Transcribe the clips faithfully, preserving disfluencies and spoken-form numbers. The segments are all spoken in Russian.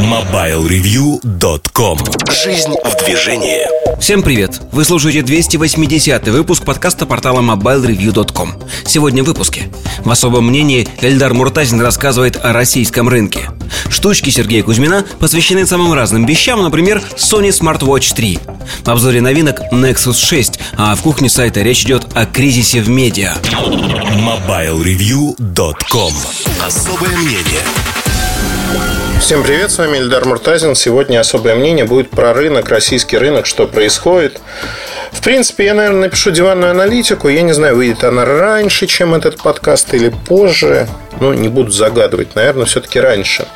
мобайл ревью точка ком. Жизнь в движении. Всем привет! Вы слушаете двести восьмидесятый выпуск подкаста портала мобайл ревью точка ком. Сегодня в выпуске. В особом мнении Эльдар Муртазин рассказывает о российском рынке. Штучки Сергея Кузьмина посвящены самым разным вещам, например, Sony SmartWatch три. В обзоре новинок Nexus шесть, а в кухне сайта речь идет о кризисе в медиа. мобайл ревью точка ком. Особое мнение. Всем привет, с вами Эльдар Муртазин. Сегодня особое мнение будет про рынок, российский рынок, что происходит. В принципе, я, наверное, напишу диванную аналитику. Я не знаю, выйдет она раньше, чем этот подкаст, или позже. Ну, не буду загадывать, наверное, все-таки раньше.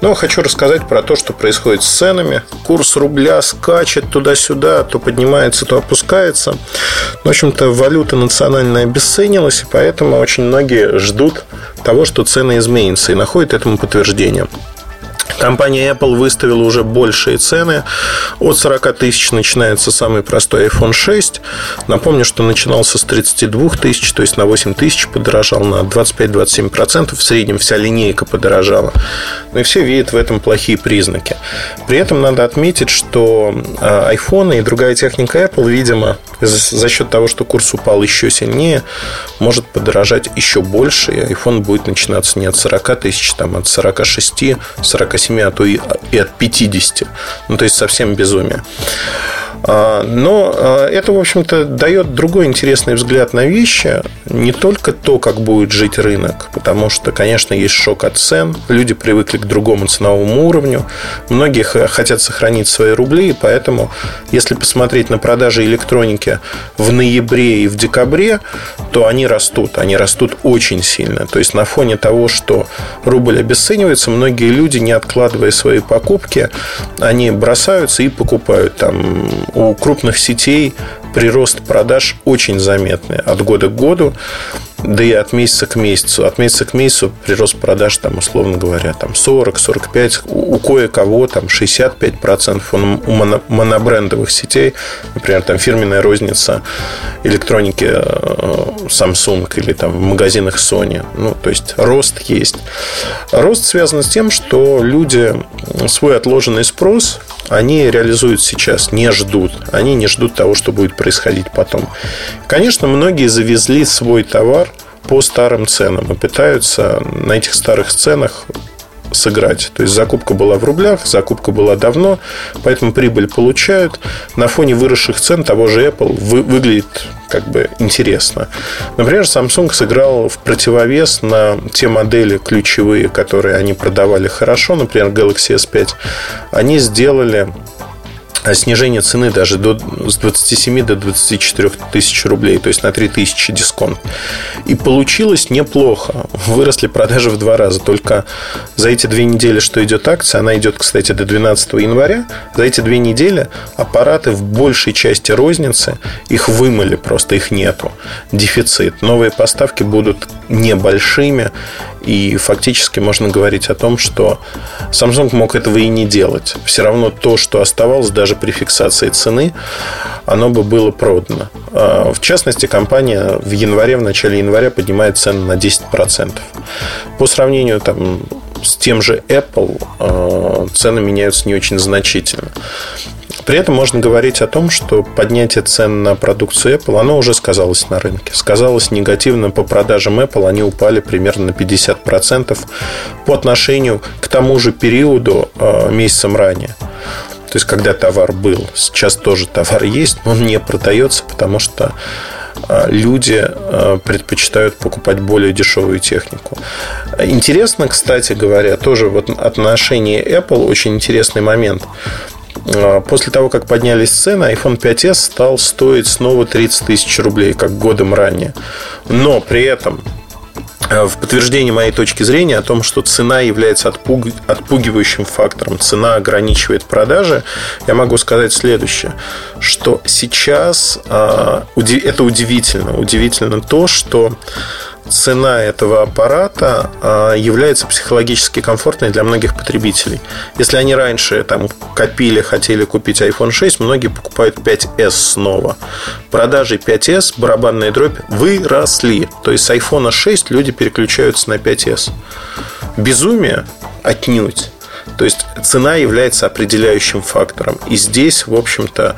Но хочу рассказать про то, что происходит с ценами. Курс рубля скачет туда-сюда, то поднимается, то опускается. В общем-то, валюта национальная обесценилась, и поэтому очень многие ждут того, что цены изменятся, и находят этому подтверждение. Компания Apple выставила уже большие цены. От сорока тысяч начинается самый простой айфон шесть. Напомню, что начинался с тридцати двух тысяч, то есть на восемь тысяч подорожал, на двадцать пять - двадцать семь процентов. В среднем вся линейка подорожала. Но и все видят в этом плохие признаки. При этом надо отметить, что iPhone и другая техника Apple, видимо, за счет того, что курс упал еще сильнее, может подорожать еще больше. И iPhone будет начинаться не от сорока тысяч, там от сорока шести - сорока семи, а то и от пятидесяти. Ну, то есть совсем безумие. Но это, в общем-то, дает другой интересный взгляд на вещи. Не только то, как будет жить рынок, потому что, конечно, есть шок от цен. Люди привыкли к другому ценовому уровню. Многие хотят сохранить свои рубли, и поэтому, если посмотреть на продажи электроники в ноябре и в декабре, то они растут. Они растут очень сильно. То есть на фоне того, что рубль обесценивается, многие люди, не откладывая свои покупки, они бросаются и покупают. Там у крупных сетей прирост продаж очень заметный от года к году, да и от месяца к месяцу. От месяца к месяцу прирост продаж, там, условно говоря, там сорок - сорок пять процентов, у кое-кого там шестьдесят пять процентов, у монобрендовых сетей, например, там фирменная розница электроники Samsung или там в магазинах Sony. Ну, то есть рост есть. Рост связан с тем, что люди свой отложенный спрос они реализуют сейчас, не ждут. Они не ждут того, что будет происходить потом. Конечно, многие завезли свой товар по старым ценам и пытаются на этих старых ценах сыграть. То есть закупка была в рублях, закупка была давно, поэтому прибыль получают. На фоне выросших цен того же Apple вы, выглядит как бы интересно. Например, Samsung сыграл в противовес на те модели ключевые, которые они продавали хорошо, например, Galaxy эс пять. Они сделали снижение цены даже до, с двадцати семи до двадцати четырёх тысяч рублей, то есть на три тысячи дисконт. И получилось неплохо. Выросли продажи в два раза. Только за эти две недели, что идет акция, она идет, кстати, до двенадцатого января, за эти две недели аппараты в большей части розницы, их вымыли просто, их нету. Дефицит. Новые поставки будут небольшими, и фактически можно говорить о том, что Samsung мог этого и не делать. Все равно то, что оставалось, даже при фиксации цены, оно бы было продано. В частности, компания в январе, в начале января поднимает цены на десять процентов. По сравнению там, с тем же Apple, цены меняются не очень значительно. При этом можно говорить о том, что поднятие цен на продукцию Apple, оно уже сказалось на рынке. Сказалось негативно по продажам Apple, они упали примерно на пятьдесят процентов по отношению к тому же периоду месяцем ранее. То есть, когда товар был, сейчас тоже товар есть, но он не продается, потому что люди предпочитают покупать более дешевую технику. Интересно, кстати говоря, тоже в отношении Apple очень интересный момент. После того, как поднялись цены, айфон пять эс стал стоить снова тридцать тысяч рублей, как годом ранее. Но при этом в подтверждение моей точки зрения о том, что цена является отпуг... отпугивающим фактором, цена ограничивает продажи, я могу сказать следующее, что сейчас э, уди... это удивительно. Удивительно то, что цена этого аппарата э, является психологически комфортной для многих потребителей. Если они раньше там, копили, хотели купить айфон шесть, многие покупают пять эс снова. Продажи пять эс, барабанная дробь, выросли. То есть с айфона шесть люди переключаются на пять эс. Безумие? Отнюдь. То есть цена является определяющим фактором. И здесь, в общем-то,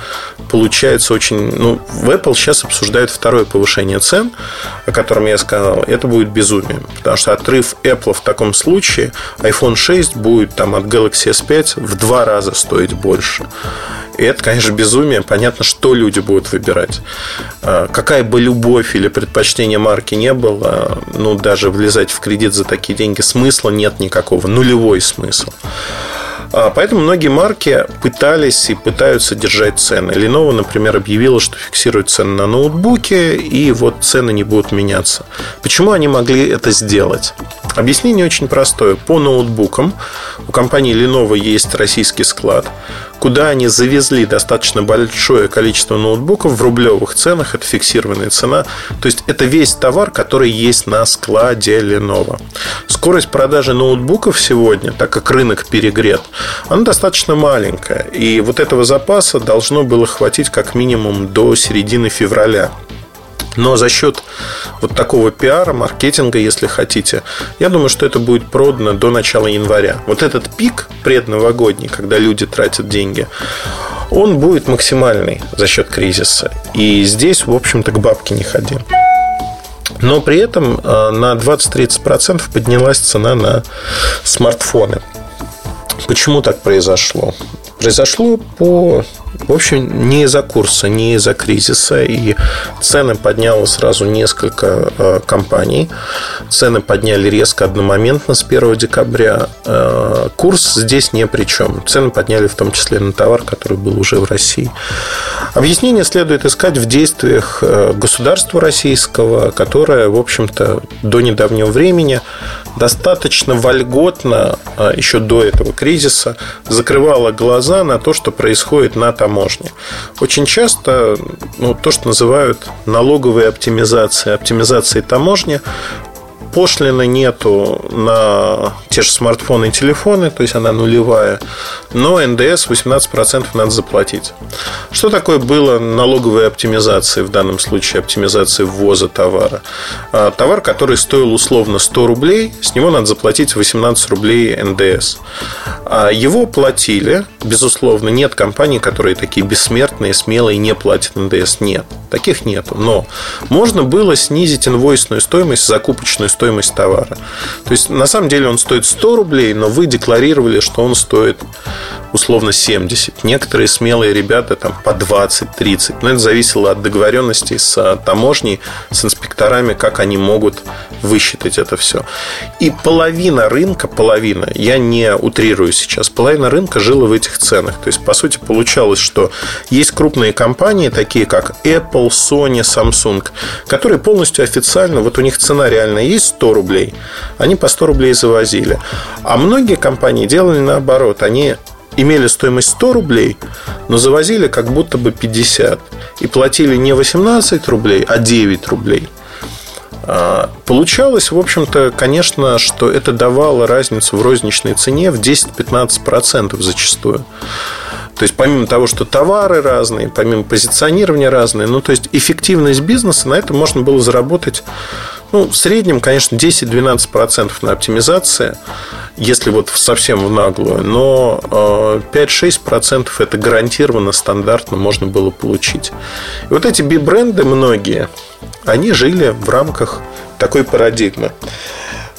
получается очень... Ну, в Apple сейчас обсуждают второе повышение цен, о котором я сказал. Это будет безумием. Потому что отрыв Apple в таком случае, айфон шесть будет там от гэлакси эс пять в два раза стоить больше. И это, конечно, безумие. Понятно, что люди будут выбирать. Какая бы любовь или предпочтение марки не было, ну, даже влезать в кредит за такие деньги смысла нет никакого. Нулевой смысл. Поэтому многие марки пытались и пытаются держать цены. Lenovo, например, объявила, что фиксирует цены на ноутбуки, и вот цены не будут меняться. Почему они могли это сделать? Объяснение очень простое. По ноутбукам у компании Lenovo есть российский склад, куда они завезли достаточно большое количество ноутбуков в рублевых ценах. Это фиксированная цена. То есть это весь товар, который есть на складе Lenovo. Скорость продажи ноутбуков сегодня, так как рынок перегрет, она достаточно маленькая. И вот этого запаса должно было хватить как минимум до середины февраля. Но за счет вот такого пиара, маркетинга, если хотите, я думаю, что это будет продано до начала января. Вот этот пик предновогодний, когда люди тратят деньги, он будет максимальный за счет кризиса. И здесь, в общем-то, к бабке не ходи. Но при этом на двадцать-тридцать процентов поднялась цена на смартфоны. Почему так произошло? Произошло по... В общем, не из-за курса, не из-за кризиса. И цены подняло сразу несколько э, компаний. Цены подняли резко, одномоментно с первого декабря. Э, курс здесь ни при чем. Цены подняли в том числе на товар, который был уже в России. Объяснение следует искать в действиях государства российского, которое, в общем-то, до недавнего времени достаточно вольготно, еще до этого кризиса, закрывало глаза на то, что происходит на таможне. Очень часто, ну, то, что называют налоговой оптимизацией, оптимизацией таможни, пошлины нету на те же смартфоны и телефоны, то есть она нулевая, но эн дэ эс восемнадцать процентов надо заплатить. Что такое было налоговой оптимизацией, в данном случае оптимизации ввоза товара? Товар, который стоил условно сто рублей, с него надо заплатить восемнадцать рублей эн дэ эс. Его платили, безусловно, нет компаний, которые такие бессмертные, смелые, не платят эн дэ эс, нет, таких нету, но можно было снизить инвойсную стоимость, закупочную стоимость стоимость товара. То есть, на самом деле, он стоит сто рублей, но вы декларировали, что он стоит условно семьдесят. Некоторые смелые ребята там по двадцать-тридцать. Но это зависело от договоренностей с таможней, с инспекторами, как они могут высчитать это все. И половина рынка, половина, я не утрирую сейчас, половина рынка жила в этих ценах. То есть, по сути, получалось, что есть крупные компании, такие как Apple, Sony, Samsung, которые полностью официально, вот у них цена реально есть сто рублей, они по сто рублей завозили. А многие компании делали наоборот. Они имели стоимость сто рублей, но завозили как будто бы пятьдесят. И платили не восемнадцать рублей, а девять рублей. Получалось, в общем-то, конечно, что это давало разницу в розничной цене в десять-пятнадцать процентов зачастую. То есть, помимо того, что товары разные, помимо позиционирования разные, ну, то есть, эффективность бизнеса, на этом можно было заработать, ну, в среднем, конечно, десять-двенадцать процентов на оптимизации, если вот совсем в наглую, но пять-шесть процентов это гарантированно, стандартно можно было получить. И вот эти би-бренды многие, они жили в рамках такой парадигмы.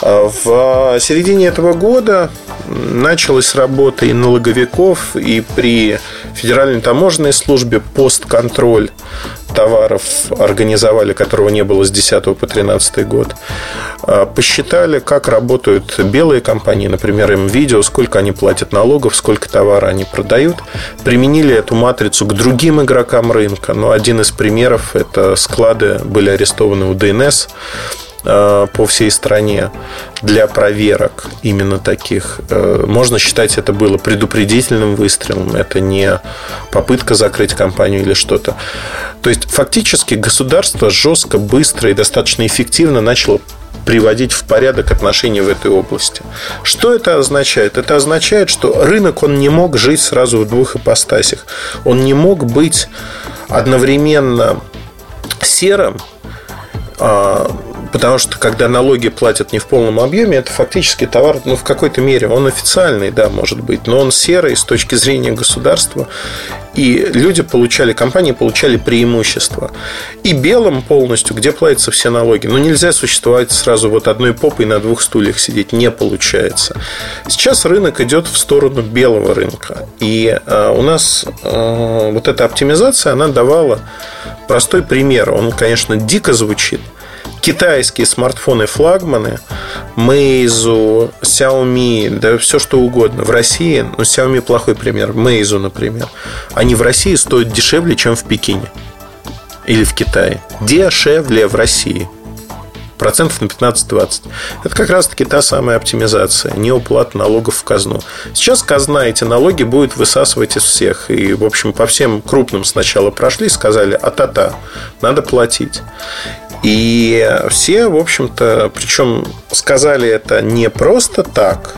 В середине этого года началась работа и налоговиков, и при Федеральной таможенной службе постконтроль товаров организовали, которого не было с с десятого по тринадцатый год. Посчитали, как работают белые компании, например, М.Видео, сколько они платят налогов, сколько товара они продают. Применили эту матрицу к другим игрокам рынка. Но один из примеров – это склады были арестованы у ДНС по всей стране для проверок именно таких. Можно считать, это было предупредительным выстрелом, это не попытка закрыть компанию или что-то. То есть, фактически, государство жестко, быстро и достаточно эффективно начало приводить в порядок отношения в этой области. Что это означает? Это означает, что рынок, он не мог жить сразу в двух ипостасях. Он не мог быть одновременно серым, потому что когда налоги платят не в полном объеме, это фактически товар, ну, в какой-то мере он официальный, да, может быть, но он серый с точки зрения государства, и люди получали, компании получали преимущество. И белым полностью, где платятся все налоги, ну, нельзя существовать сразу вот одной попой на двух стульях сидеть, не получается. Сейчас рынок идет в сторону белого рынка, и э, у нас э, вот эта оптимизация, она давала простой пример, он, конечно, дико звучит. Китайские смартфоны-флагманы, Meizu, Xiaomi, да все что угодно. В России, ну, Xiaomi плохой пример, Meizu, например, они в России стоят дешевле, чем в Пекине или в Китае. Дешевле в России. Процентов на пятнадцать-двадцать. Это как раз-таки та самая оптимизация, не уплата налогов в казну. Сейчас казна эти налоги будет высасывать из всех. И, в общем, по всем крупным сначала прошли, сказали, а-та-та, надо платить. И все, в общем-то, причем сказали это не просто так,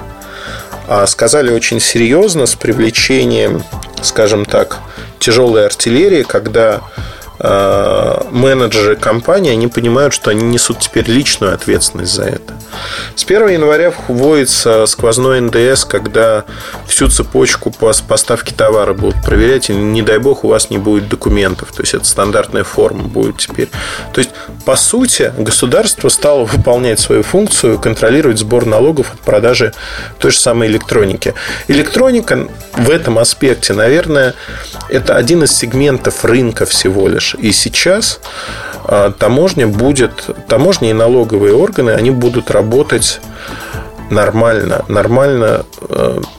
а сказали очень серьезно, с привлечением, скажем так, тяжелой артиллерии, когда э, менеджеры компании, они понимают, что они несут теперь личную ответственность за это. С первого января вводится сквозной эн дэ эс, когда всю цепочку по поставке товара будут проверять, и, не дай бог, у вас не будет документов. То есть, это стандартная форма будет теперь. То есть, по сути, государство стало выполнять свою функцию, контролировать сбор налогов от продажи той же самой электроники. Электроника в этом аспекте, наверное, это один из сегментов рынка всего лишь. И сейчас таможня будет, таможня и налоговые органы, они будут работать нормально, нормально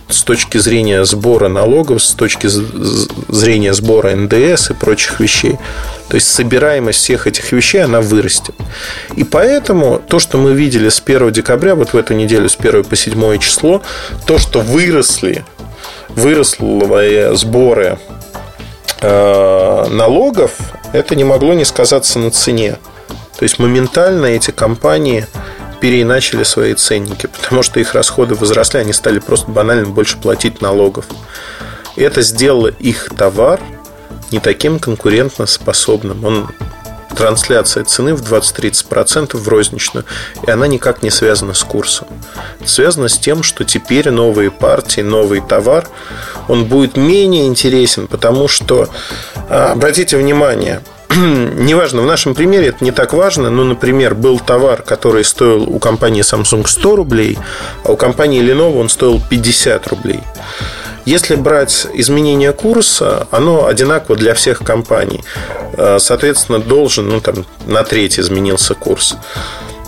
с точки зрения сбора налогов, с точки зрения сбора эн дэ эс и прочих вещей. То есть, собираемость всех этих вещей, она вырастет. И поэтому то, что мы видели с первого декабря, вот в эту неделю с первого по седьмое число, то, что выросли, выросли сборы налогов, это не могло не сказаться на цене. То есть, моментально эти компании переиначили свои ценники, потому что их расходы возросли, они стали просто банально больше платить налогов. И это сделало их товар не таким конкурентоспособным. Он, трансляция цены в двадцать-тридцать процентов в розничную, и она никак не связана с курсом. Это связано с тем, что теперь новые партии, новый товар, он будет менее интересен, потому что, обратите внимание, неважно, в нашем примере это не так важно, но, например, был товар, который стоил у компании Samsung сто рублей, а у компании Lenovo он стоил пятьдесят рублей. Если брать изменение курса, оно одинаково для всех компаний. Соответственно, должен, ну, там, на треть изменился курс.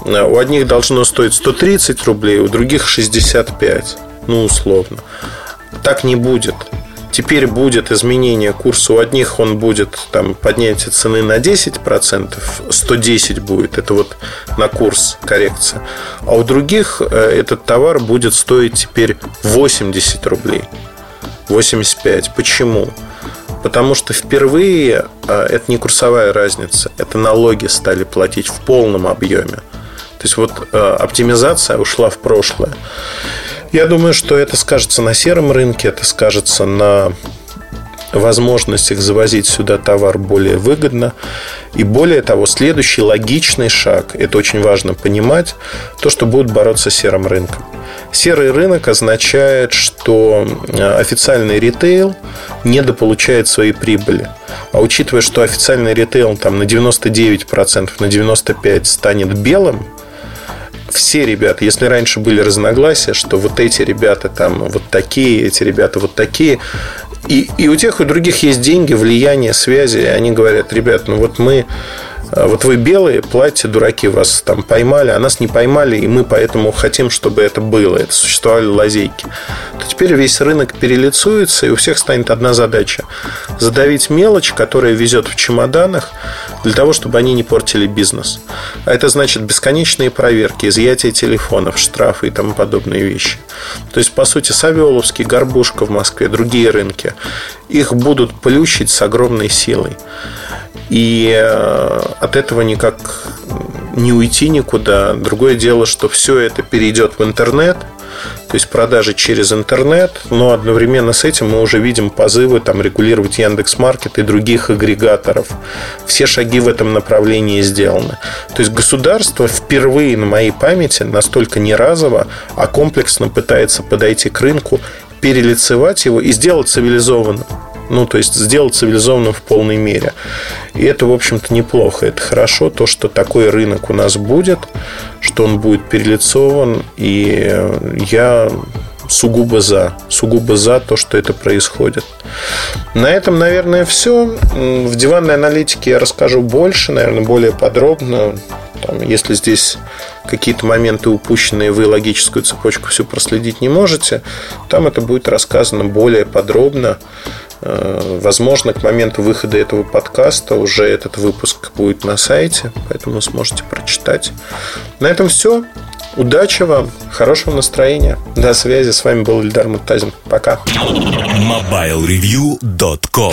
У одних должно стоить сто тридцать рублей, у других шестьдесят пять, ну, условно. Так не будет. Теперь будет изменение курса. У одних он будет там, поднятие цены на десять процентов, сто десять будет, это вот на курс коррекция. А у других этот товар будет стоить теперь восемьдесят рублей, восемьдесят пять. Почему? Потому что впервые это не курсовая разница, это налоги стали платить в полном объеме. То есть, вот оптимизация ушла в прошлое. Я думаю, что это скажется на сером рынке, это скажется на возможностях завозить сюда товар более выгодно. И более того, следующий логичный шаг, это очень важно понимать, то, что будут бороться с серым рынком. Серый рынок означает, что официальный ритейл недополучает своей прибыли. А учитывая, что официальный ритейл там, на девяносто девять процентов, на девяносто пять процентов станет белым, все ребята, если раньше были разногласия, что вот эти ребята там вот такие, эти ребята вот такие, и, и у тех, и у других есть деньги, влияние, связи, и они говорят, ребят, ну вот мы, вот вы белые, платье, дураки, вас там поймали, а нас не поймали, и мы поэтому хотим, чтобы это было, это существовали лазейки. То теперь весь рынок перелицуется, и у всех станет одна задача – задавить мелочь, которая везет в чемоданах, для того, чтобы они не портили бизнес. А это значит бесконечные проверки, изъятие телефонов, штрафы и тому подобные вещи. То есть, по сути, Савеловский, Горбушка в Москве, другие рынки, их будут плющить с огромной силой. И от этого никак не уйти никуда. Другое дело, что все это перейдет в интернет. то есть продажи через интернет, но одновременно с этим мы уже видим позывы там регулировать Яндекс.Маркет и других агрегаторов. Все шаги в этом направлении сделаны. То есть государство впервые на моей памяти настолько не разово, а комплексно пытается подойти к рынку, перелицевать его и сделать цивилизованным. Ну, то есть сделать цивилизованным в полной мере. И это, в общем-то, неплохо. Это хорошо, то, что такой рынок у нас будет, что он будет перелицован. И я сугубо за. Сугубо за то, что это происходит. На этом, наверное, все. В диванной аналитике я расскажу больше, наверное, более подробно. Там, если здесь какие-то моменты упущенные, вы логическую цепочку всю проследить не можете, там это будет рассказано более подробно. Возможно, к моменту выхода этого подкаста уже этот выпуск будет на сайте, поэтому сможете прочитать. На этом все. Удачи вам, хорошего настроения. До связи. С вами был Эльдар Муртазин. Пока. мобайл ревью точка ком